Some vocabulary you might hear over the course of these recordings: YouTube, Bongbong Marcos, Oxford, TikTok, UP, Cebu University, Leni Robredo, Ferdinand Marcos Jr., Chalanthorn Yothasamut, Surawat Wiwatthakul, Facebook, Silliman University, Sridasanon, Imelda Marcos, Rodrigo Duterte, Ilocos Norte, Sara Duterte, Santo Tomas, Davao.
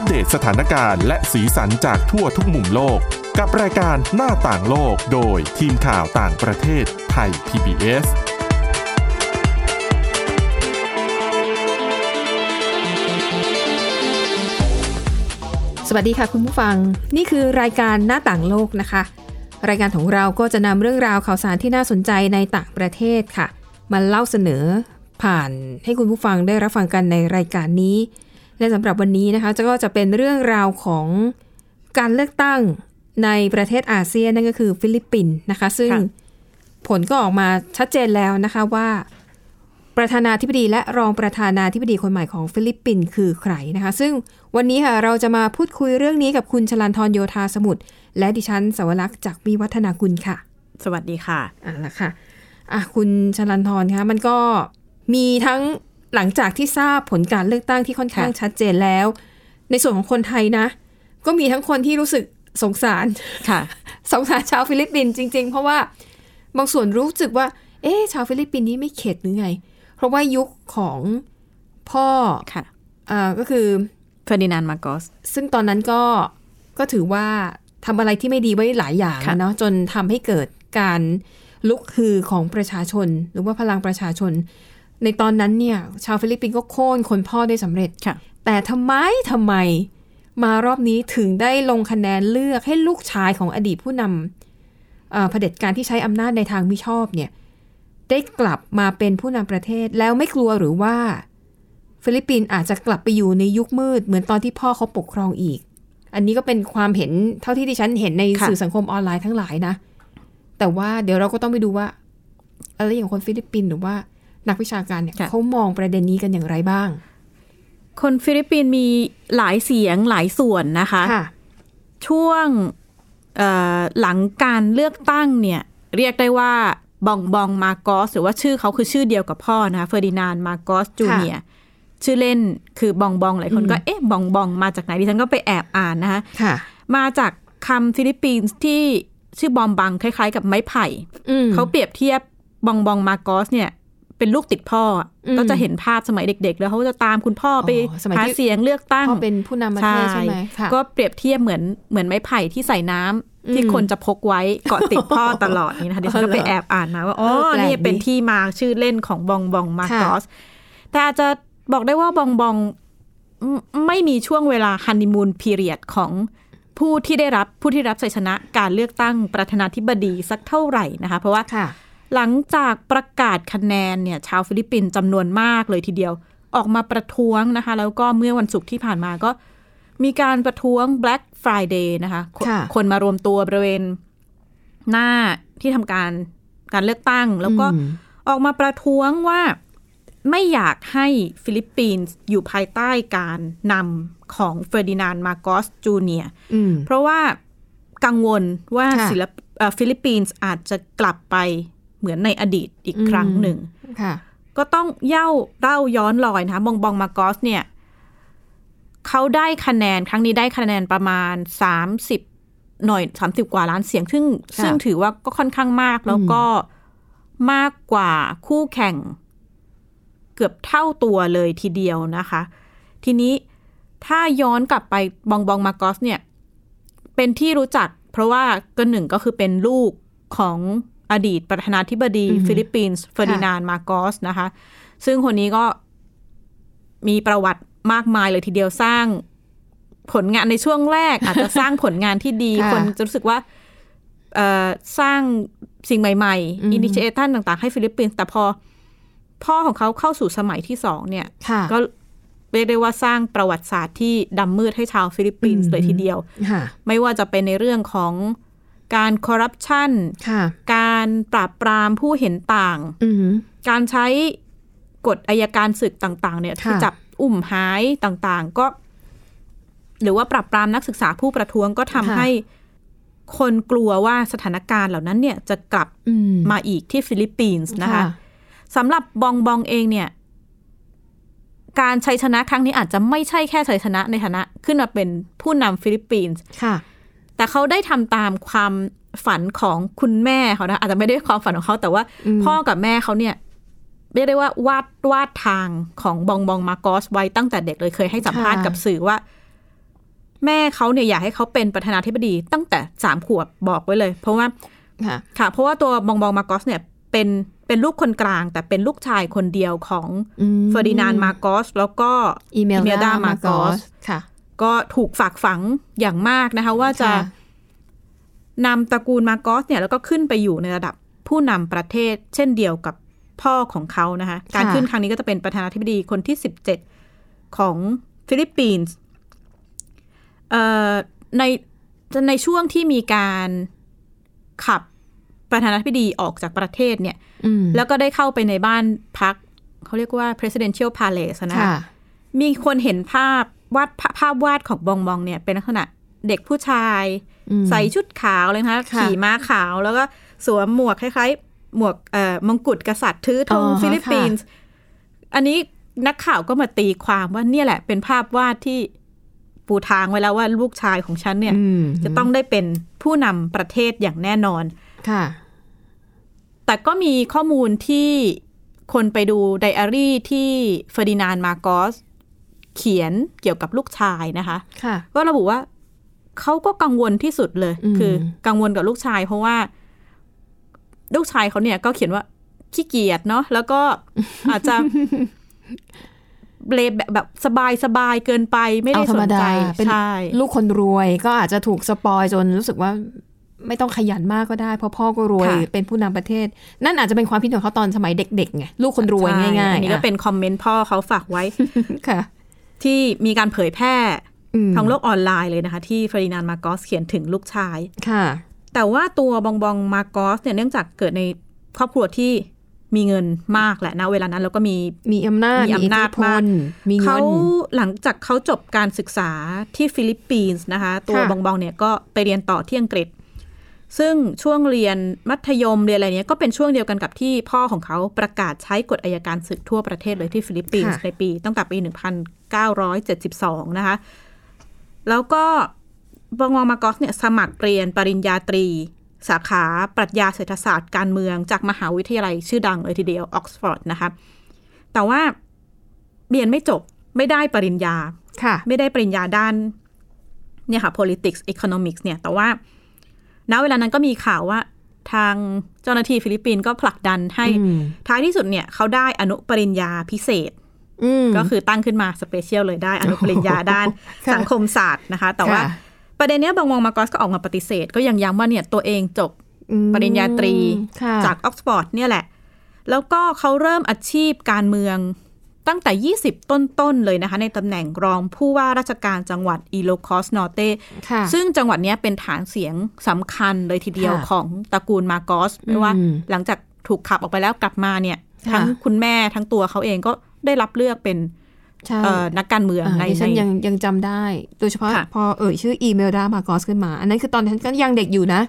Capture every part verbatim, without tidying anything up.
อัปเดตสถานการณ์และสีสันจากทั่วทุกมุมโลกกับรายการหน้าต่างโลกโดยทีมข่าวต่างประเทศไทย พี บี เอสสวัสดีค่ะคุณผู้ฟังนี่คือรายการหน้าต่างโลกนะคะรายการของเราก็จะนำเรื่องราวข่าวสารที่น่าสนใจในต่างประเทศค่ะมาเล่าเสนอผ่านให้คุณผู้ฟังได้รับฟังกันในรายการนี้และสำหรับวันนี้นะคะก็จะเป็นเรื่องราวของการเลือกตั้งในประเทศอาเซียนนั่นก็คือฟิลิปปินส์นะคะซึ่งผลก็ออกมาชัดเจนแล้วนะคะว่าประธานาธิบดีและรองประธานาธิบดีคนใหม่ของฟิลิปปินส์คือใครนะคะซึ่งวันนี้ค่ะเราจะมาพูดคุยเรื่องนี้กับคุณชลันธรโยธาสมุทรและดิฉันสวรักษ์จากวิวัฒนากุลค่ะสวัสดีค่ะอ่ะละค่ะอ่ะคุณชลันธรคะมันก็มีทั้งหลังจากที่ทราบผลการเลือกตั้งที่ค่อนข้างชัดเจนแล้วในส่วนของคนไทยนะก็มีทั้งคนที่รู้สึกสงสารค่ะสงสารชาวฟิลิปปินส์จริงๆเพราะว่าบางส่วนรู้สึกว่าเอ๊ะชาวฟิลิปปินส์นี้ไม่เข็ดหรือไงเพราะว่ายุคของพ่อค่ะเอ่อก็คือเฟอร์ดินานด์มาร์กอสซึ่งตอนนั้นก็ก็ถือว่าทำอะไรที่ไม่ดีไว้หลายอย่างเนาะจนทำให้เกิดการลุกฮือของประชาชนหรือว่าพลังประชาชนในตอนนั้นเนี่ยชาวฟิลิปปินส์ก็โค่นคนพ่อได้สำเร็จแต่ทำไมทำไมมารอบนี้ถึงได้ลงคะแนนเลือกให้ลูกชายของอดีตผู้นำเอ่อเผด็จการที่ใช้อำนาจในทางมิชอบเนี่ยได้กลับมาเป็นผู้นำประเทศแล้วไม่กลัวหรือว่าฟิลิปปินส์อาจจะกลับไปอยู่ในยุคมืดเหมือนตอนที่พ่อเขาปกครองอีกอันนี้ก็เป็นความเห็นเท่าที่ดิฉันเห็นในสื่อสังคมออนไลน์ทั้งหลายนะแต่ว่าเดี๋ยวเราก็ต้องไปดูว่าอะไรอย่างคนฟิลิปปินส์หรือว่านักวิชาการเนี่ยเขามองประเด็นนี้กันอย่างไรบ้างคนฟิลิปปินส์มีหลายเสียงหลายส่วนนะคะช่วงหลังการเลือกตั้งเนี่ยเรียกได้ว่าบองบองมาร์กอสหรือว่าชื่อเขาคือชื่อเดียวกับพ่อนะคะเฟอร์ดินานด์มาร์กอสจูเนียร์ชื่อเล่นคือบองบองหลายคนก็เอ๊ะบองบองมาจากไหนดิฉันก็ไปแอบอ่านนะคะมาจากคำฟิลิปปินส์ที่ชื่อบอมบังคล้ายๆกับไม้ไผ่เขาเปรียบเทียบบองบองมาร์กอสเนี่ยเป็นลูกติดพ่อก็จะเห็นภาพสมัยเด็กๆแล้วเขาจะตามคุณพ่อไปหาเสียงเลือกตั้งพ่อเป็นผู้นำประเทศใช่ไหมก็เปรียบเทียบเหมือนเหมือนไม้ไผ่ที่ใส่น้ำที่คนจะพกไว้เกาะติดพ่อตลอดนี่นะคะดิฉันก็ไปแอบอ่านมาว่าอ๋อนี่เป็นที่มาชื่อเล่นของบองบองมาร์กอสแต่อาจจะบอกได้ว่าบองบองไม่มีช่วงเวลาฮันนีมูนพีเรียดของผู้ที่ได้รับผู้ที่รับชัยชนะการเลือกตั้งประธานาธิบดีสักเท่าไหร่นะคะเพราะว่าหลังจากประกาศคะแนนเนี่ยชาวฟิลิปปินส์จำนวนมากเลยทีเดียวออกมาประท้วงนะคะแล้วก็เมื่อวันศุกร์ที่ผ่านมาก็มีการประท้วง Black Friday นะคะคนมารวมตัวบริเวณหน้าที่ทำการการเลือกตั้งแล้วก็ออกมาประท้วงว่าไม่อยากให้ฟิลิปปินส์อยู่ภายใต้การนำของเฟอร์ดินานด์มาร์กอสจูเนียร์เพราะว่ากังวลว่าฟิลิปปินส์อาจจะกลับไปเหมือนในอดีตอีกครั้งหนึ่งก็ต้องเย่าเล่าย้อนลอยนะคะบองบองมาร์กอสเนี่ยเขาได้คะแนนครั้งนี้ได้คะแนนประมาณสามสิบหน่อยสามสิบกว่าล้านเสียงซึ่งซึ่งถือว่าก็ค่อนข้างมากแล้วก็มากกว่าคู่แข่งเกือบเท่าตัวเลยทีเดียวนะคะทีนี้ถ้าย้อนกลับไปบองบองมาร์กอสเนี่ยเป็นที่รู้จักเพราะว่าก็หนึ่งก็คือเป็นลูกของอดีตประธานาธิบดีฟิลิปปินส์เฟอร์ดินานด์มาร์กอสนะคะซึ่งคนนี้ก็มีประวัติมากมายเลยทีเดียวสร้างผลงานในช่วงแรกอาจจะสร้างผลงานที่ดี คนจะรู้สึกว่าสร้างสิ่งใหม่ๆอินิเชชั่นต่างๆให้ฟิลิปปินส์แต่พอพ่อของเขาเข้าสู่สมัยที่สองเนี่ยก็เรียกได้ว่าสร้างประวัติศาสตร์ที่ดำมืดให้ชาวฟิลิปปินส์เลยทีเดียวไม่ว่าจะเป็นในเรื่องของการคอร์รัปชันการปราบปรามผู้เห็นต่างการใช้กฎอัยการศึกต่างๆเนี่ยที่จับอุ้มหายต่างๆก็หรือว่าปรับปรามนักศึกษาผู้ประท้วงก็ทำให้คนกลัวว่าสถานการณ์เหล่านั้นเนี่ยจะกลับมาอีกที่ฟิลิปปินส์นะคะสำหรับบองบองเองเนี่ยการชัยชนะครั้งนี้อาจจะไม่ใช่แค่ชัยชนะในฐานะขึ้นมาเป็นผู้นำฟิลิปปินส์แต่เขาได้ทำตามความฝันของคุณแม่เขานะอาจจะไม่ได้ความฝันของเขาแต่ว่าพ่อกับแม่เขาเนี่ยเรียกได้ว่าวาดวาดทางของบองบองมาร์กอสไว้ตั้งแต่เด็กเลยเคยให้สัมภาษณ์กับสื่อว่า แม่เขาเนี่ยอยากให้เขาเป็นประธานาธิบดีตั้งแต่สามขวบบอกไว้เลยเพราะว่าค่ะเพราะว่าตัวบองบองมาร์กอสเนี่ยเป็นเป็นลูกคนกลางแต่เป็นลูกชายคนเดียวของเฟอร์ดินานด์มาร์กอสแล้วก็อีเมลดามาร์กอสค่ะก็ถูกฝากฝังอย่างมากนะคะว่าจะนำตระกูลมาร์กอสเนี่ยแล้วก็ขึ้นไปอยู่ในระดับผู้นำประเทศเช่นเดียวกับพ่อของเขานะคะการขึ้นครั้งนี้ก็จะเป็นประธานาธิบดีคนที่สิบเจ็ดของฟิลิปปินส์ในในช่วงที่มีการขับประธานาธิบดีออกจากประเทศเนี่ยแล้วก็ได้เข้าไปในบ้านพักเขาเรียกว่า presidential palace นะมีคนเห็นภาพวาดภาพวาดของบองบองเนี่ยเป็นลักษณะเด็กผู้ชายใส่ชุดขาวเลยนะคะขี่ม้าขาวแล้วก็สวมหมวกคล้ายๆหมวกเอ่อมงกุฎกษัตริย์ถือธงฟิลิปปินส์อันนี้นักข่าวก็มาตีความว่าเนี่ยแหละเป็นภาพวาดที่ปูทางไว้แล้วว่าลูกชายของฉันเนี่ยจะต้องได้เป็นผู้นำประเทศอย่างแน่นอนค่ะแต่ก็มีข้อมูลที่คนไปดูไดอารี่ที่เฟอร์ดินานด์มาร์กอสเขียนเกี่ยวกับลูกชายนะคะก็ระบุว่าเขาก็กังวลที่สุดเลยคือกังวลกับลูกชายเพราะว่าลูกชายเขาเนี่ยก็เขียนว่าขี้เกียจเนาะแล้วก็อาจจะเลแบบแบบสบายๆเกินไปไม่ได้สนใจใช่ลูกคนรวยก็อาจจะถูกสปอยจนรู้สึกว่าไม่ต้องขยันมากก็ได้เพราะพ่อก็รวยเป็นผู้นำประเทศนั่นอาจจะเป็นความคิดของเขาตอนสมัยเด็กๆไงลูกคนรวยง่ายๆอันนี้ก็เป็นคอมเมนต์พ่อเขาฝากไว้ค่ะที่มีการเผยแพร่ทางโลกออนไลน์เลยนะคะที่เฟอร์ดินานด์มาร์กอสเขียนถึงลูกชายค่ะแต่ว่าตัวบองบองมาร์กอสเนี่ยเนื่องจากเกิดในครอบครัวที่มีเงินมากแหละนะเวลานั้นแล้วก็มีมีอำนาจมีอำนาจมากมีเงินเขาหลังจากเขาจบการศึกษาที่ฟิลิปปินส์นะคะตัวบองบองเนี่ยก็ไปเรียนต่อที่อังกฤษซึ่งช่วงเรียนมัธยมเรียนอะไรเนี้ยก็เป็นช่วงเดียวกันกับที่พ่อของเขาประกาศใช้กฎอัยการศึกทั่วประเทศเลยที่ฟิลิปปินส์ในปีตั้งแต่ปีหนึ่งพันเก้าร้อยเจ็ดสิบสองนะคะแล้วก็บองบองมาร์กอสเนี่ยสมัครเรียนปริญญาตรีสาขาปรัชญาเศรษฐศาสตร์การเมืองจากมหาวิทยาลัยชื่อดังเลยทีเดียวออกซฟอร์ดนะคะแต่ว่าเรียนไม่จบไม่ได้ปริญญาค่ะไม่ได้ปริญญาด้านเนี่ยค่ะ politics economics เนี่ยแต่ว่าณเวลานั้นก็มีข่าวว่าทางเจ้าหน้าที่ฟิลิปปินส์ก็ผลักดันให้ท้ายที่สุดเนี่ยเขาได้อนุปริญญาพิเศษก็คือตั้งขึ้นมาสเปเชียลเลยได้อนุปริญญาด้านสังคมศาสตร์นะคะแต่ว่าประเด็นนี้บองบองมาร์กอสก็ออกมาปฏิเสธก็ยังย้ำว่าเนี่ยตัวเองจบปริญญาตรีจากออกซฟอร์ดเนี่ยแหละแล้วก็เขาเริ่มอาชีพการเมืองตั้งแต่ยี่สิบต้นๆเลยนะคะในตำแหน่งรองผู้ว่าราชการจังหวัดอิโลคอสนอเตซึ่งจังหวัดนี้เป็นฐานเสียงสำคัญเลยทีเดียวของตระกูลมาร์กอสไม่ว่าหลังจากถูกขับออกไปแล้วกลับมาเนี่ยทั้งคุณแม่ทั้งตัวเขาเองก็ได้รับเลือกเป็นนักการเมืองในฉันยังยังจำได้โดยเฉพาะพอเอ่ยชื่ออีเมลดามาร์กอสขึ้นมาอันนั้นคือตอนฉันก็ยังเด็กอยู่นะ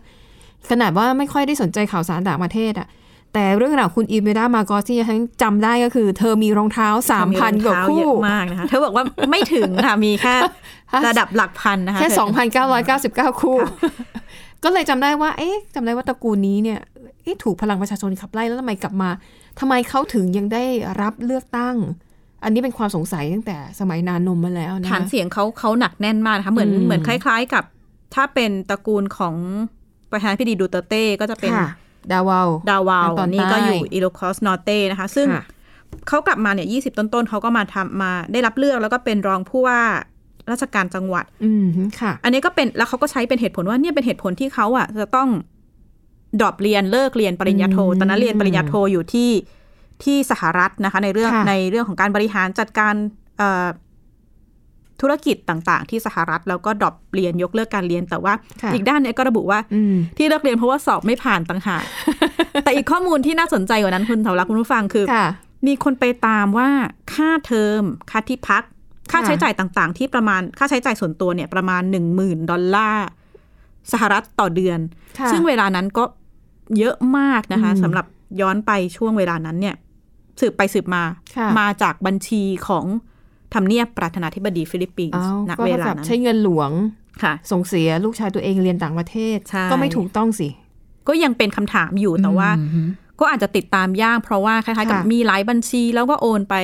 ขนาดว่าไม่ค่อยได้สนใจข่าวสารต่างประเทศอะแต่เรื่องราวคุณอีเมลดามาร์กอสที่ฉันจำได้ก็คือเธอมีรองเท้า สามพัน กว่าคู่มากนะคะเธอบอกว่าไม่ถึงค่ะมีแค่ระดับหลักพันนะคะแค่ สองพันเก้าร้อยเก้าสิบเก้า คู่ก็เลยจำได้ว่าเอ๊ะจำได้ว่าตระกูลนี้เนี่ยถูกพลังประชาชนขับไล่แล้วทำไมกลับมาทำไมเขาถึงยังได้รับเลือกตั้งอันนี้เป็นความสงสัยตั้งแต่สมัยนานนมมาแล้วนะฐานเสียงเขาเขาหนักแน่นมากนะคะเหมือนเหมือนคล้ายๆกับถ้าเป็นตระกูลของประธานาธิบดีดูเตอร์เต้ก็จะเป็นดาวาวดาวาวตอนนี้ก็อยู่อิโลคอสนอเต้นะคะซึ่งเขากลับมาเนี่ยยี่สิบต้นๆเขาก็มาทำมาได้รับเลือกแล้วก็เป็นรองผู้ว่าราชการจังหวัดอืมค่ะอันนี้ก็เป็นแล้วเขาก็ใช้เป็นเหตุผลว่าเนี่ยเป็นเหตุผลที่เขาอ่ะจะต้องดรอปเรียนเลิกเรียนปริญญาโทตอนนั้นเรียนปริญญาโทอยู่ที่ที่สหรัฐนะคะในเรื่องในเรื่องของการบริหารจัดการธุรกิจต่างๆที่สหรัฐแล้วก็ดรอปเรียนยกเลิกการเรียนแต่ว่าอีกด้านนี้ก็ระบุว่าที่เลิกเรียนเพราะว่าสอบไม่ผ่านต่างหาก แต่อีกข้อมูลที่น่าสนใจกว่านั้นคุณเถาลักษณ์คุณผู้ฟังคือมีคนไปตามว่าค่าเทอมค่าที่พักค่าใช้จ่ายต่างๆที่ประมาณค่าใช้จ่ายส่วนตัวเนี่ยประมาณ หนึ่งหมื่น ดอลลาร์สหรัฐต่อเดือนซึ่งเวลานั้นก็เยอะมากนะคะสำหรับย้อนไปช่วงเวลานั้นเนี่ยสืบไปสืบมามาจากบัญชีของทำเนียบประธานาธิบดีฟิลิปปินส์ณเวลานั้นใช้เงินหลวงส่งเสียลูกชายตัวเองเรียนต่างประเทศก็ไม่ถูกต้องสิก็ยังเป็นคำถามอยู่แต่ว่าก็อาจจะติดตามยากเพราะว่าคล้ายๆกับมีหลายบัญชีแล้วก็โอนไป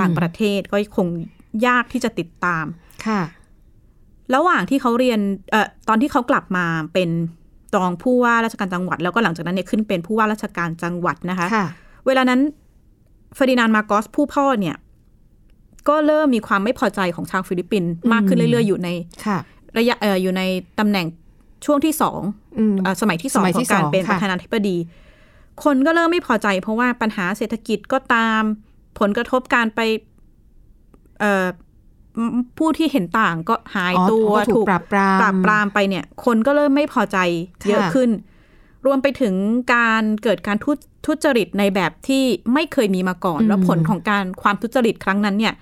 ต่างประเทศก็คงยากที่จะติดตาม ระหว่างที่เขาเรียนเอ่อตอนที่เขากลับมาเป็นรองผู้ว่าราชการจังหวัดแล้วก็หลังจากนั้นเนี่ยขึ้นเป็นผู้ว่าราชการจังหวัดนะคะเวลานั้นเฟอร์ดินานด์มาโกสผู้พ่อเนี่ยก็เริ่มมีความไม่พอใจของชาวฟิลิปปินส์มากขึ้นเรื่อยๆอยู่ในระยะเอ่ออยู่ในตำแหน่งช่วงที่สองสมัยที่สองของการเป็นประธานาธิบดีคนก็เริ่มไม่พอใจเพราะว่าปัญหาเศรษฐกิจก็ตามผลกระทบการไปผู้ที่เห็นต่างก็หายตัวถูกปราบปรามปราบปรามไปเนี่ยคนก็เริ่มไม่พอใจเยอะขึ้นรวมไปถึงการเกิดการทุจริตในแบบที่ไม่เคยมีมาก่อนแล้วผลของการความทุจริตครั้งนั้นเนี่ย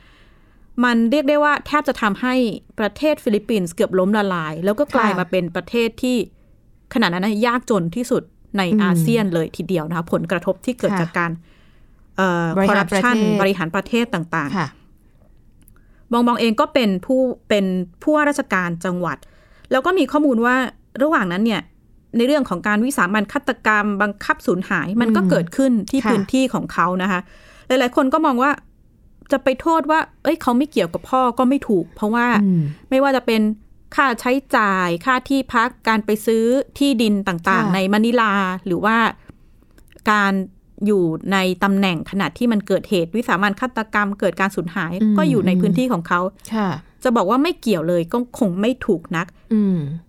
มันเรียกได้ว่าแทบจะทำให้ประเทศฟิลิปปินส์เกือบล้มละลายแล้วก็กลายมาเป็นประเทศที่ขณะนั้นยากจนที่สุดในอาเซียนเลยทีเดียวนะคะผลกระทบที่เกิดจากการคอร์รัปชันบริหารประเทศต่างๆบองบองเองก็เป็นผู้เป็นผู้ว่าราชการจังหวัดแล้วก็มีข้อมูลว่าระหว่างนั้นเนี่ยในเรื่องของการวิสามันฆาตกรรมบังคับสูญหายมันก็เกิดขึ้นที่พื้นที่ของเขานะคะหลายๆคนก็มองว่าจะไปโทษว่าเอ้ยเขาไม่เกี่ยวกับพ่อก็ไม่ถูกเพราะว่าไม่ว่าจะเป็นค่าใช้จ่ายค่าที่พักการไปซื้อที่ดินต่างๆในมะนิลาหรือว่าการอยู่ในตำแหน่งขณะที่มันเกิดเหตุวิสามันฆาตกรรมเกิดการสูญหายก็อยู่ในพื้นที่ของเขาจะบอกว่าไม่เกี่ยวเลยก็คงไม่ถูกนัก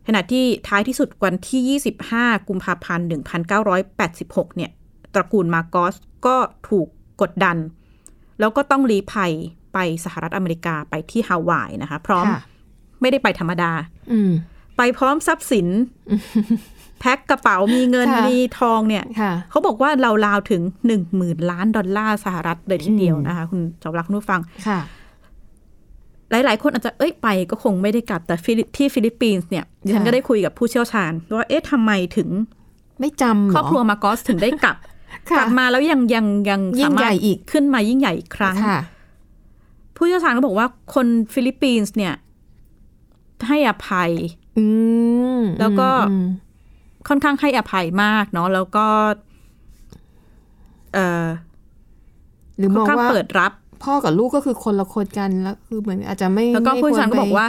ขณะที่ท้ายที่สุดวันที่ยี่สิบห้ากุมภาพันธ์หนึ่งพันเก้าร้อยแปดสิบหกเนี่ยตระกูลมาโกสก็ถูกกดดันแล้วก็ต้องลี้ภัยไปสหรัฐอเมริกาไปที่ฮาวายนะคะพร้อมไม่ได้ไปธรรมดาไปพร้อมทรัพย์สินแพ็คกระเป๋ามีเงินมีทองเนี่ยเขาบอกว่าเราราวถึง หนึ่งหมื่น ล้านดอลลาร์สหรัฐเลยทีเดียวนะคะคุณจอมรักคุณผู้ฟังหลายๆคนอาจจะเอ้ยไปก็คงไม่ได้กลับแต่ที่ฟิลิปปินส์เนี่ยดิฉันก็ได้คุยกับผู้เชี่ยวชาญว่าเอ๊ะทำไมถึงไม่จำครอบครัวมาโกสถึงได้กลับกลับมาแล้วยังยังยังสามารถอีกขึ้นมายิ่งใหญ่อีกครั้งผู้เชี่ยวชาญก็บอกว่าคนฟิลิปปินส์เนี่ยให้อภัยแล้วก็ค่อนข้างให้อภัยมากเนาะแล้วก็เอ่อหรือมองว่าเปิดรับพ่อกับลูกก็คือคนละคนกันแล้วคือเหมือนอาจจะไม่แล้วก็ผู้เชี่ยวชาญก็บอกว่า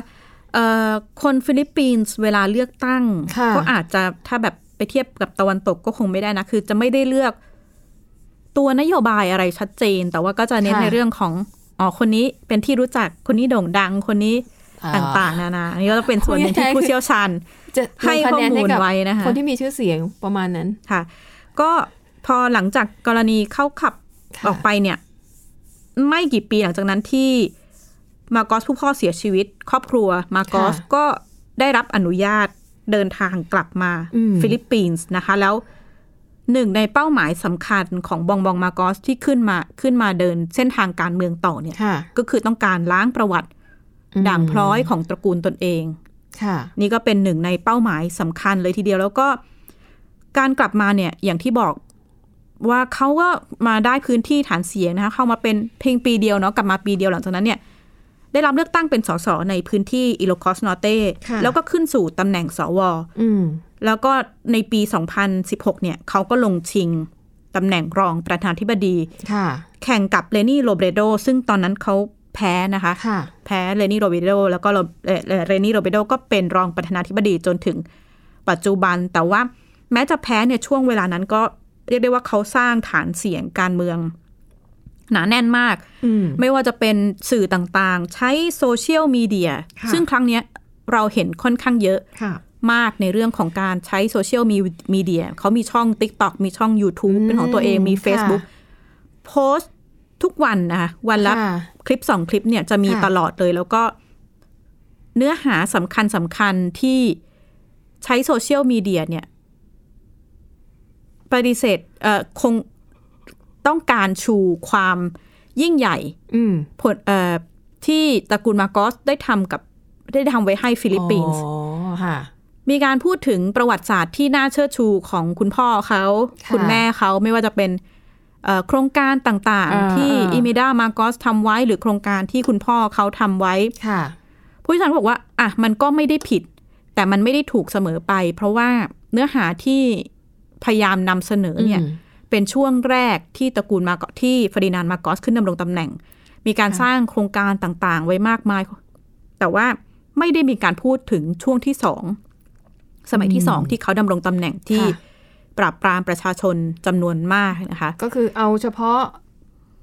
เอ่อคนฟิลิปปินส์เวลาเลือกตั้งก็อาจจะถ้าแบบไปเทียบกับตะวันตกก็คงไม่ได้นะคือจะไม่ได้เลือกตัวนโยบายอะไรชัดเจนแต่ว่าก็จะเน้นในเรื่องของอ๋อคนนี้เป็นที่รู้จักคนนี้โด่งดังคนนี้ต่างๆนานาอันนี้ก็เป็นส่วนหนึ่งที่ผู้เชี่ยวชาญให้ข้อมูลไว้นะคะคนที่มีชื่อเสียงประมาณนั้นค่ะก็พอหลังจากกรณีเข้าขับออกไปเนี่ยไม่กี่ปีหลังจากนั้นที่มาโกสผู้พ่อเสียชีวิตครอบครัวมาโกสก็ได้รับอนุญาตเดินทางกลับมาฟิลิปปินส์นะคะแล้วหนึ่งในเป้าหมายสำคัญของบองบองมาโกสที่ขึ้นมาขึ้นมาเดินเส้นทางการเมืองต่อเนี่ยก็คือต้องการล้างประวัติด่างพร้อยของตระกูลตนเองนี่ก็เป็นหนึ่งในเป้าหมายสำคัญเลยทีเดียวแล้วก็การกลับมาเนี่ยอย่างที่บอกว่าเขาก็มาได้พื้นที่ฐานเสียงนะคะเข้ามาเป็นเพียงปีเดียวเนาะกลับมาปีเดียวหลังจากนั้นเนี่ยได้รับเลือกตั้งเป็นสสในพื้นที่อิโลคอสนอเต้แล้วก็ขึ้นสู่ตำแหน่งสวแล้วก็ในปีสองพันสิบหกเนี่ยเขาก็ลงชิงตำแหน่งรองประธานาธิบดีแข่งกับเลนี่โรเบโดซึ่งตอนนั้นเขาแพ้นะคะแพ้เลนี่โรเบโดแล้วก็เลนี่โรเบโดก็เป็นรองประธานาธิบดีจนถึงปัจจุบันแต่ว่าแม้จะแพ้เนี่ยช่วงเวลานั้นก็เรียกได้ว่าเขาสร้างฐานเสียงการเมืองหนาแน่นมากมไม่ว่าจะเป็นสื่อต่างๆใช้โซเชียลมีเดียซึ่งครั้งนี้เราเห็นค่อนข้างเยอะมากในเรื่องของการใช้โซเชียลมีเดียเขามีช่อง TikTok มีช่อง YouTube เป็นของตัวเองมี Facebook โพสทุกวันนะคะวันละคลิปสองคลิปเนี่ยจะมีตลอดเลยแล้วก็เนื้อหาสำคัญสำคัญที่ใช้โซเชียลมีเดียเนี่ยปฏิเสธเอ่อคงต้องการชูความยิ่งใหญ่ผลเอ่อที่ตระกูลมาโกสได้ทำกับได้ทำไว้ให้ฟิลิปปินส์มีการพูดถึงประวัติศาสตร์ที่น่าเชิดชูของคุณพ่อเขาคุณแม่เขาไม่ว่าจะเป็นโครงการต่างๆที่อิมิดามาโกสทำไว้หรือโครงการที่คุณพ่อเขาทำไว้ผู้ชันบอกว่าอ่ะมันก็ไม่ได้ผิดแต่มันไม่ได้ถูกเสมอไปเพราะว่าเนื้อหาที่พยายามนำเสนอเนี่ยเป็นช่วงแรกที่ตระกูลมาโกสที่เฟอร์ดินานด์มาโกสขึ้นดำรงตำแหน่งมีการสร้างโครงการต่างๆไว้มากมายแต่ว่า ไม่ได้มีการพูดถึงช่วงที่สองสมัยที่สองที่เขาดำรงตำแหน่งที่ปราบปรามประชาชนจำนวนมากนะคะก็คือเอาเฉพาะ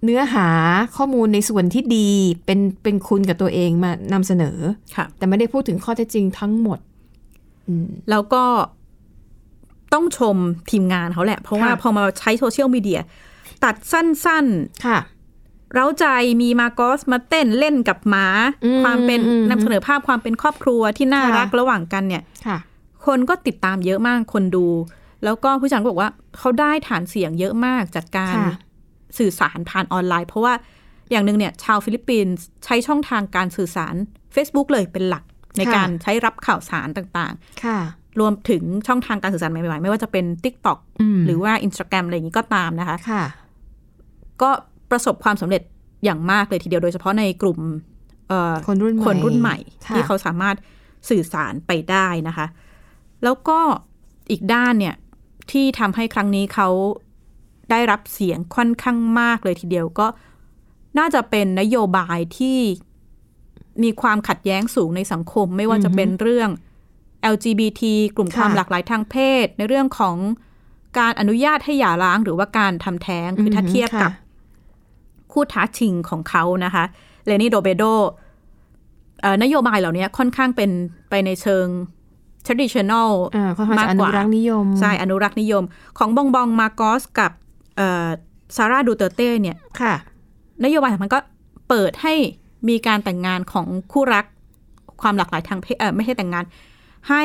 เนื้อหาข้อมูลในส่วนที่ดีเป็นเป็นคุณกับตัวเองมานำเสนอแต่ไม่ได้พูดถึงข้อเท็จจริงทั้งหมดแล้วก็ต้องชมทีมงานเขาแหละเพราะว่าพอมาใช้โซเชียลมีเดียตัดสั้นๆค่ะเร้าใจมีมาโกสมาเต้นเล่นกับหมาความเป็นนำเสนอภาพความเป็นครอบครัวที่น่ารักระหว่างกันเนี่ยคนก็ติดตามเยอะมากคนดูแล้วก็ผู้จัดก็บอกว่าเขาได้ฐานเสียงเยอะมากจากการสื่อสารผ่านออนไลน์เพราะว่าอย่างนึงเนี่ยชาวฟิลิปปินส์ใช้ช่องทางการสื่อสาร Facebook เลยเป็นหลักในการใช้รับข่าวสารต่างๆรวมถึงช่องทางการสื่อสารใหม่ๆไม่ว่าจะเป็น TikTok หรือว่า Instagram อะไรอย่างนี้ก็ตามนะคะก็ประสบความสำเร็จอย่างมากเลยทีเดียวโดยเฉพาะในกลุ่มคนรุ่นคนรุ่นใหม่ที่เขาสามารถสื่อสารไปได้นะคะแล้วก็อีกด้านเนี่ยที่ทำให้ครั้งนี้เขาได้รับเสียงค่อนข้างมากเลยทีเดียวก็น่าจะเป็นนโยบายที่มีความขัดแย้งสูงในสังคมไม่ว่าจะเป็นเรื่อง แอล จี บี ที กลุ่มความหลากหลายทางเพศในเรื่องของการอนุญาตให้หย่าร้างหรือว่าการทำแท้งคือถ้าเทียบกับคู่ท้าชิงของเขานะคะเลนี่โดเบโดนโยบายเหล่านี้ค่อนข้างเป็นไปในเชิง traditional มากกว่าอนุรักษ์นิยมใช่อนุรักษ์นิยมของบองบองมาโกสกับซาร่าดูเตอร์เต้เนี่ยนโยบายมันก็เปิดให้มีการแต่งงานของคู่รักความหลากหลายทางเพศไม่ใช่แต่งงานให้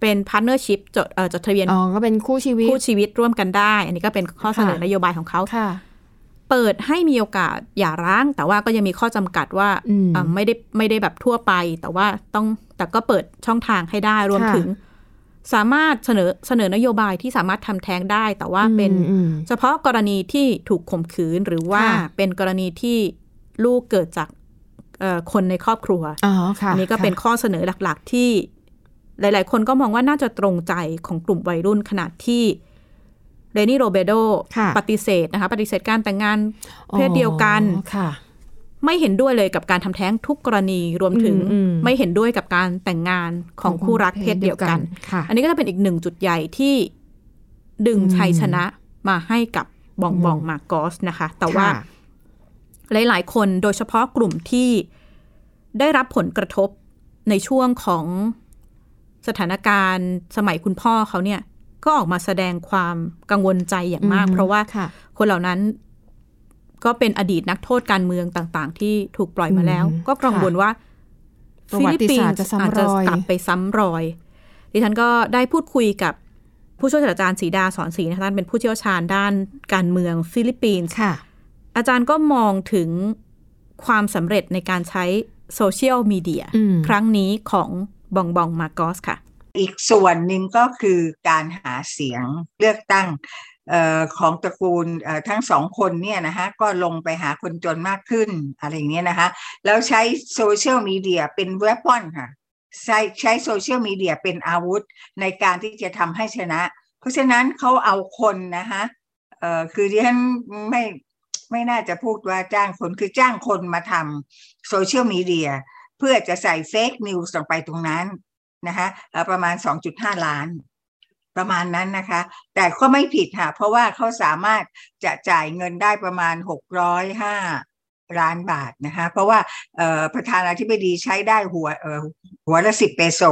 เป็นพาร์ทเนอร์ชิพจดจดทะเบียนอ๋อก็เป็นคู่ชีวิตคู่ชีวิตร่วมกันได้อันนี้ก็เป็นข้อเสนอนโยบายของเขาเปิดให้มีโอกาสหย่าร้างแต่ว่าก็ยังมีข้อจำกัดว่าไม่ได้ไม่ได้แบบทั่วไปแต่ว่าต้องแต่ก็เปิดช่องทางให้ได้รวมถึงสามารถเสนอเสนอนโยบายที่สามารถทำแท้งได้แต่ว่าเป็นเฉพาะกรณีที่ถูกข่มขืนหรือว่าเป็นกรณีที่ลูกเกิดจากคนในครอบครัวอันนี้ก็เป็นข้อเสนอหลักๆที่หลายๆคนก็มองว่าน่าจะตรงใจของกลุ่มวัยรุ่นขนาดที่เรนี่โรเบโดปฏิเสธนะคะปฏิเสธการแต่งงานเพศเดียวกันไม่เห็นด้วยเลยกับการทำแท้งทุกกรณีรวมถึงไม่เห็นด้วยกับการแต่งงานของคู่รักเพศเดียวกันอันนี้ก็จะเป็นอีกหนึ่งจุดใหญ่ที่ดึงชัยชนะมาให้กับบองบองมาโกสนะคะแต่ว่าหลายๆคนโดยเฉพาะกลุ่มที่ได้รับผลกระทบในช่วงของสถานการณ์สมัยคุณพ่อเขาเนี่ยก็ออกมาแสดงความกังวลใจอย่างมากเพราะว่าคนเหล่านั้นก็เป็นอดีตนักโทษการเมืองต่างๆที่ถูกปล่อยมาแล้วก็กังวลว่าฟิลิปปินส์อาจจะกลับไปซ้ำรอยดิฉันก็ได้พูดคุยกับผู้ช่วยศาสตราจารย์ศรีดาสอนศรีนะคะท่านเป็นผู้เชี่ยวชาญด้านการเมืองฟิลิปปินส์อาจารย์ก็มองถึงความสำเร็จในการใช้โซเชียลมีเดียครั้งนี้ของบองบองมาโกสค่ะอีกส่วนหนึ่งก็คือการหาเสียงเลือกตั้งเอ่อของตระกูลเอ่อทั้งสองคนเนี่ยนะฮะก็ลงไปหาคนจนมากขึ้นอะไรอย่างเงี้ยนะคะแล้วใช้โซเชียลมีเดียเป็นเวปอนค่ะใช้ใช้โซเชียลมีเดียเป็นอาวุธในการที่จะทำให้ชนะเพราะฉะนั้นเขาเอาคนนะฮะเอ่อคือดิฉันไม่ไม่น่าจะพูดว่าจ้างคนคือจ้างคนมาทำโซเชียลมีเดียเพื่อจะใส่เฟกนิวส์ลงไปตรงนั้นนะคะประมาณ สองจุดห้า ล้านประมาณนั้นนะคะแต่ก็ไม่ผิดค่ะเพราะว่าเขาสามารถจะจ่ายเงินได้ประมาณหกร้อยห้าล้านบาทนะคะเพราะว่าประธานาธิบดีใช้ได้หัวหัวละสิบเปโซ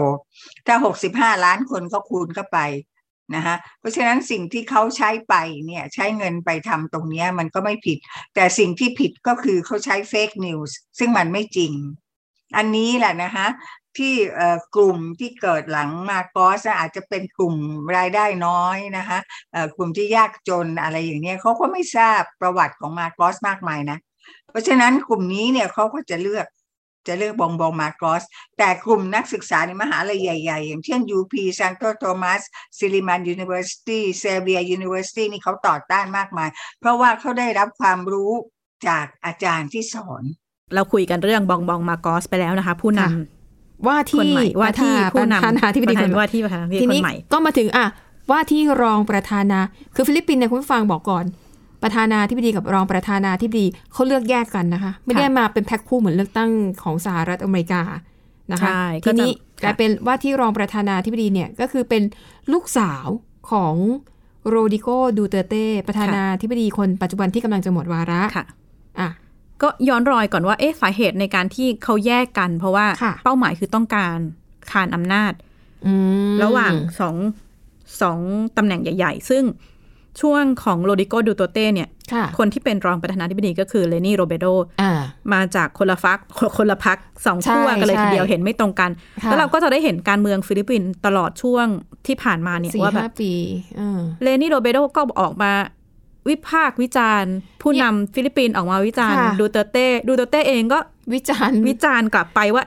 ถ้าหกสิบห้าล้านคนก็คูณเข้าไปนะคะเพราะฉะนั้นสิ่งที่เขาใช้ไปเนี่ยใช้เงินไปทำตรงนี้มันก็ไม่ผิดแต่สิ่งที่ผิดก็คือเขาใช้เฟกนิวส์ซึ่งมันไม่จริงอันนี้แหละนะคะที่กลุ่มที่เกิดหลังมาโกสอาจจะเป็นกลุ่มรายได้น้อยนะคะกลุ่มที่ยากจนอะไรอย่างเงี้ยเขาก็ไม่ทราบประวัติของมาโกสมากมายนะเพราะฉะนั้นกลุ่มนี้เนี่ยเขาก็จะเลือกจะเลือกบองบองมาโกสแต่กลุ่มนักศึกษาในมหาลัยใหญ่ๆอย่างเช่น ยู พี Santo Tomas Silliman University Cebu University นี่เขาต่อต้านมากมายเพราะว่าเขาได้รับความรู้จากอาจารย์ที่สอนเราคุยกันเรื่องบองบองมาโกสไปแล้วนะคะผู้นำว่าที่ว่าที่ผู้นำประธานาธิบดีคนว่าที่ประธานาธิบดีคนใหม่ก็มาถึงอ่ะว่าที่รองประธานาคือฟิลิปปินส์เนี่ยคุณฟังบอกก่อนประธานาธิบดีกับรองประธานาธิบดีเขาเลือกแยกกันนะคะไม่ได้มาเป็นแพ็คคู่เหมือนเลือกตั้งของสหรัฐอเมริกา นะคะทีนี้กลายเป็นว่าที่รองประธานาธิบดีเนี่ยก็คือเป็นลูกสาวของโรดิโกดูเตอร์เต้ประธานาธิบดีคนปัจจุบันที่กำลังจะหมดวาระค่ะอ่ะก็ย้อนรอยก่อนว่าเอ๊ะสาเหตุในการที่เขาแยกกันเพราะว่าเป้าหมายคือต้องการคานอำนาจระหว่างสองสองตำแหน่งใหญ่ๆซึ่งช่วงของโรดิโกดูเตอร์เต้เนี่ยคนที่เป็นรองประธานาธิบดีก็คือเลนี่โรเบโดมาจากคนละฝักคนละพรรคสองขั้วกันเลยทีเดียวเห็นไม่ตรงกันแล้วเราก็จะได้เห็นการเมืองฟิลิปปินส์ตลอดช่วงที่ผ่านมาเนี่ยว่าแบบเลนี่โรเบโดก็ออกมาวิพากษ์วิจารณ์ผู้นำฟิลิปปินส์ออกมาวิจารณ์ดูเตอร์เต้ดูเตอร์เต้เองก็วิจารณ์วิจารณ์กลับไปว่า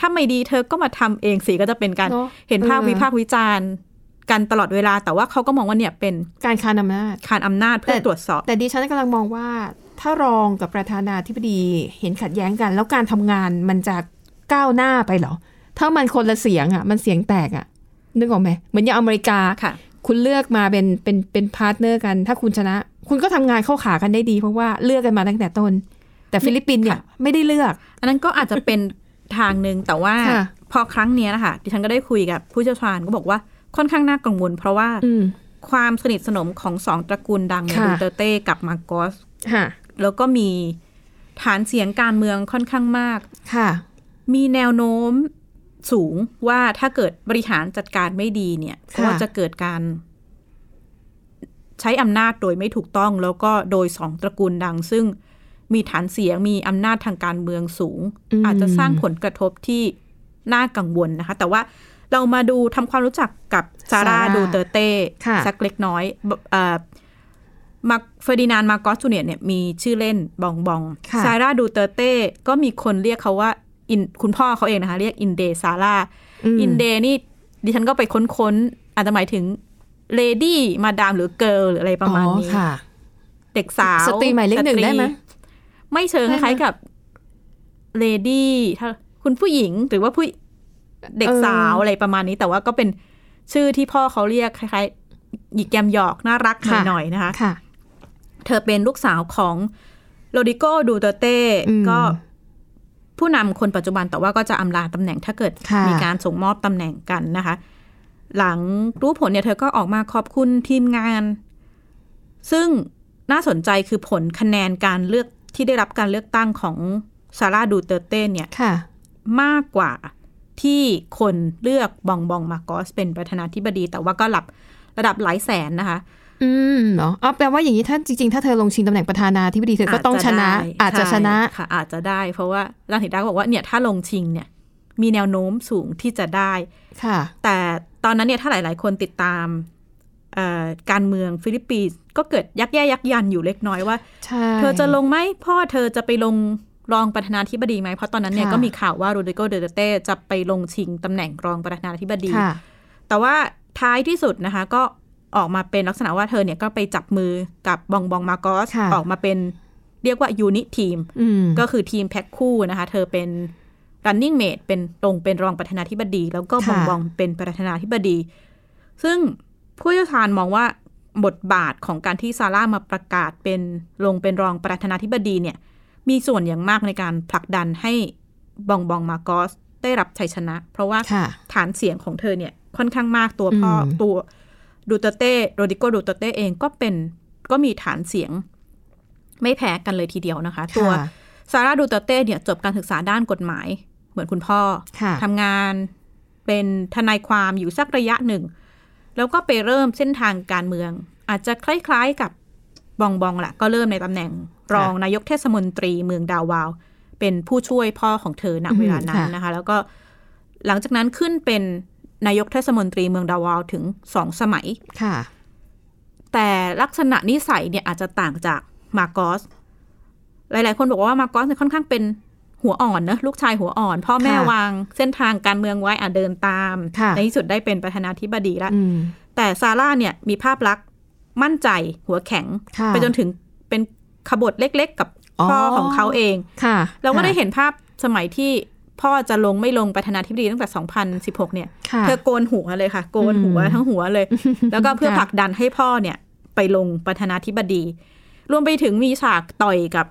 ถ้าไม่ดีเธอก็มาทำเองสิก็จะเป็นการเห็นภาพวิพากษ์วิจารณ์กันตลอดเวลาแต่ว่าเขาก็มองว่าเนี่ยเป็นการคานอำนาจคานอำนาจเพื่อตรวจสอบแต่ดิฉันกำลังมองว่าถ้ารองกับประธานาธิบดีเห็นขัดแย้งกันแล้วการทำงานมันจะก้าวหน้าไปเหรอถ้ามันคนละเสียงอ่ะมันเสียงแตกอ่ะนึกออกไหมเหมือนอย่างอเมริกาค่ะคุณเลือกมาเป็นเป็นเป็นพาร์ทเนอร์กันถ้าคุณชนะคุณก็ทำงานเข้าขากันได้ดีเพราะว่าเลือกกันมาตั้งแต่ต้นแต่ฟิลิปปินส์เนี่ยไม่ได้เลือกอันนั้นก็อาจจะเป็นทางนึงแต่ว่าพอครั้งนี้นะคะดิฉันก็ได้คุยกับผู้เชี่ยวชาญก็บอกว่าค่อนข้างน่ากังวลเพราะว่าความสนิทสนมของสองตระกูลดังดูเตอร์เต้กับมาร์กอสแล้วก็มีฐานเสียงการเมืองค่อนข้างมากมีแนวโน้มสูงว่าถ้าเกิดบริหารจัดการไม่ดีเนี่ยก็จะเกิดการใช้อำนาจโดยไม่ถูกต้องแล้วก็โดยสองตระกูลดังซึ่งมีฐานเสียงมีอำนาจทางการเมืองสูง อ, อาจจะสร้างผลกระทบที่น่ากังวลนะคะแต่ว่าเรามาดูทำความรู้จักกับซาร่าดูเตอร์เต้สักเล็กน้อยมาเฟอร์ดินานมาร์กอสจูเนียร์เนี่ยมีชื่อเล่นบองบองซาร่าดูเตอร์เต้ก็มีคนเรียกเขาว่าคุณพ่อเขาเองนะคะเรียกอินเดซาร่าอินเดนี่ดิฉันก็ไปค้นๆอาจจะหมายถึงเลดี้มาดามหรือเกิร์ลหรืออะไรประมาณนี้เด็กสาวสตรีหมายเลขหนึ่งได้ไหมไม่เชิงคล้ายกับเลดี้คุณผู้หญิงหรือว่าผู้เด็กสาวอะไรประมาณนี้แต่ว่าก็เป็นชื่อที่พ่อเขาเรียกคล้ายๆหยิกแยมหยอกน่ารักหน่อยๆนะคะเธอเป็นลูกสาวของโรดิโกดูเตอร์เต้ก็ผู้นำคนปัจจุบันแต่ว่าก็จะอำลาตำแหน่งถ้าเกิดมีการส่งมอบตำแหน่งกันนะคะหลังรู้ผลเนี่ยเธอก็ออกมาขอบคุณทีมงานซึ่งน่าสนใจคือผลคะแนนการเลือกที่ได้รับการเลือกตั้งของซาร่าดูเตอร์เต้เนี่ยมากกว่าที่คนเลือกบองบองมาร์กอสเป็นประธานาธิบดีแต่ว่าก็หลับระดับหลายแสนนะคะอืมเนาะอ๋อแปลว่าอย่างนี้ถ้าจริงๆถ้าเธอลงชิงตำแหน่งประธานาธิบดีเธอก็ต้องชนะอาจจะชนะค่ะอาจจะได้เพราะว่ารัฐธิดาบอกว่าเนี่ยถ้าลงชิงเนี่ยมีแนวโน้มสูงที่จะได้ค่ะแต่ตอนนั้นเนี่ยถ้าหลายๆคนติดตามเอ่อการเมืองฟิลิปปินส์ก็เกิดยักแย่ยักยันอยู่เล็กน้อยว่าเธอจะลงไหมพ่อเธอจะไปลงรองประธานาธิบดีไหมเพราะตอนนั้นเนี่ยก็มีข่าวว่าโรดริโก ดูเตอร์เต้จะไปลงชิงตำแหน่งรองประธานาธิบดีแต่ว่าท้ายที่สุดนะคะก็ออกมาเป็นลักษณะว่าเธอเนี่ยก็ไปจับมือกับบองบองมาร์กอสออกมาเป็นเรียกว่ายูนิทีมก็คือทีมแพ็คคู่นะคะเธอเป็น running mate เป็นตรงเป็นรองประธานาธิบดีแล้วก็บองบองเป็นประธานาธิบดีซึ่งผู้เชี่ยวชาญมองว่าบทบาทของการที่ซาร่ามาประกาศเป็นลงเป็นรองประธานาธิบดีเนี่ยมีส่วนอย่างมากในการผลักดันให้บองบองมาร์กอสได้รับชัยชนะเพราะว่าฐานเสียงของเธอเนี่ยค่อนข้างมากตัวพ่อตัวดูเตเต้โรดิโกดูเตเต้เองก็เป็นก็มีฐานเสียงไม่แพ้กันเลยทีเดียวนะคะตัวซาร่าดูเตเต้เนี่ยจบการศึกษาด้านกฎหมายเหมือนคุณพ่อทำงานเป็นทนายความอยู่สักระยะหนึ่งแล้วก็ไปเริ่มเส้นทางการเมืองอาจจะคล้ายๆกับบองบองแหละก็เริ่มในตำแหน่งรองนายกเทศมนตรีเมืองดาวาวเป็นผู้ช่วยพ่อของเธอณเวลานั้นนะคะแล้วก็หลังจากนั้นขึ้นเป็นนายกเทศมนตรีเมืองดาวาวถึงสองสมัยค่ะแต่ลักษณะนิสัยเนี่ยอาจจะต่างจากมาร์กอสหลายๆคนบอกว่ามาร์กอสเนี่ยค่อนข้างเป็นหัวอ่อนนะลูกชายหัวอ่อนพ่อแม่วางเส้นทางการเมืองไว้อาจเดินตามในที่สุดได้เป็นประธานาธิบดีแล้วแต่ซาร่าเนี่ยมีภาพลักษณ์มั่นใจหัวแข็งไปจนถึงเป็นขบถเล็กๆกับพ่อของเขาเองเราก็ได้เห็นภาพสมัยที่พ่อจะลงไม่ลงประธานาธิบดีตั้งแต่สองพันสิบหกเนี่ยเธอโกนหัวเลยค่ะโกนหัวทั้งหัวเลยแล้วก็เพื่อผลักดันให้พ่อเนี่ยไปลงประธานาธิบดีรวมไปถึงมีฉากต่อยกับ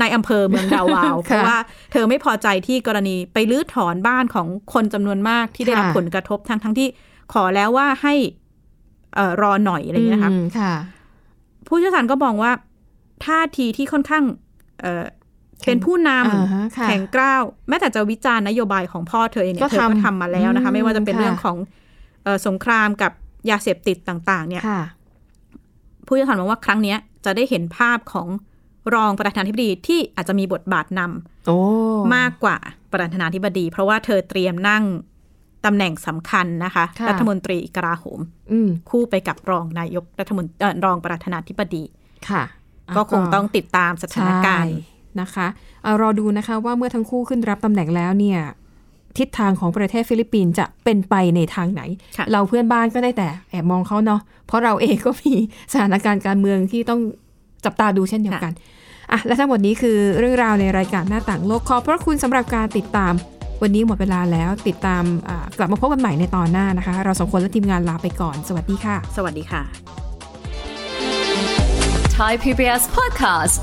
ในอำเภอเมืองดาวาว เพราะว่าเธอไม่พอใจที่กรณีไปรื้อถอนบ้านของคนจำนวนมากที่ได้รับผลกระทบทั้งทั้งที่ขอแล้วว่าให้รอหน่อยอะไรอย่างเงี้ยค่ะผู้เชี่ยวชาญก็มองว่าท่าทีที่ค่อนข้างเป็นผู้นำแข็งกร้าวแม้แต่จะวิจารณ์นโยบายของพ่อเธอเองเนี่ยเธอก็ทำมาแล้วนะคะไม่ว่าจะเป็นเรื่องของสงครามกับยาเสพติดต่างๆเนี่ยผู้เชี่ยวชาญมองว่าครั้งนี้จะได้เห็นภาพของรองประธานาธิบดีที่อาจจะมีบทบาทนำมากกว่าประธานาธิบดีเพราะว่าเธอเตรียมนั่งตำแหน่งสำคัญนะคะรัฐมนตรีกลาโหมคู่ไปกับรองนายกรัฐมนตรีรองประธานาธิบดีก็คงต้องติดตามสถานการณ์นะคะเอารอดูนะคะว่าเมื่อทั้งคู่ขึ้นรับตำแหน่งแล้วเนี่ยทิศทางของประเทศฟิลิปปินส์จะเป็นไปในทางไหนเราเพื่อนบ้านก็ได้แต่แอบมองเขาเนาะเพราะเราเองก็มีสถานการณ์การเมืองที่ต้องจับตาดูเช่นเดียวกันอ่ะและทั้งหมดนี้คือเรื่องราวในรายการหน้าต่างโลกขอบพระคุณสำหรับการติดตามวันนี้หมดเวลาแล้วติดตามกลับมาพบกันใหม่ในตอนหน้านะคะเราสองคนและทีมงานลาไปก่อนสวัสดีค่ะสวัสดีค่ะ Thai พี บี เอส Podcast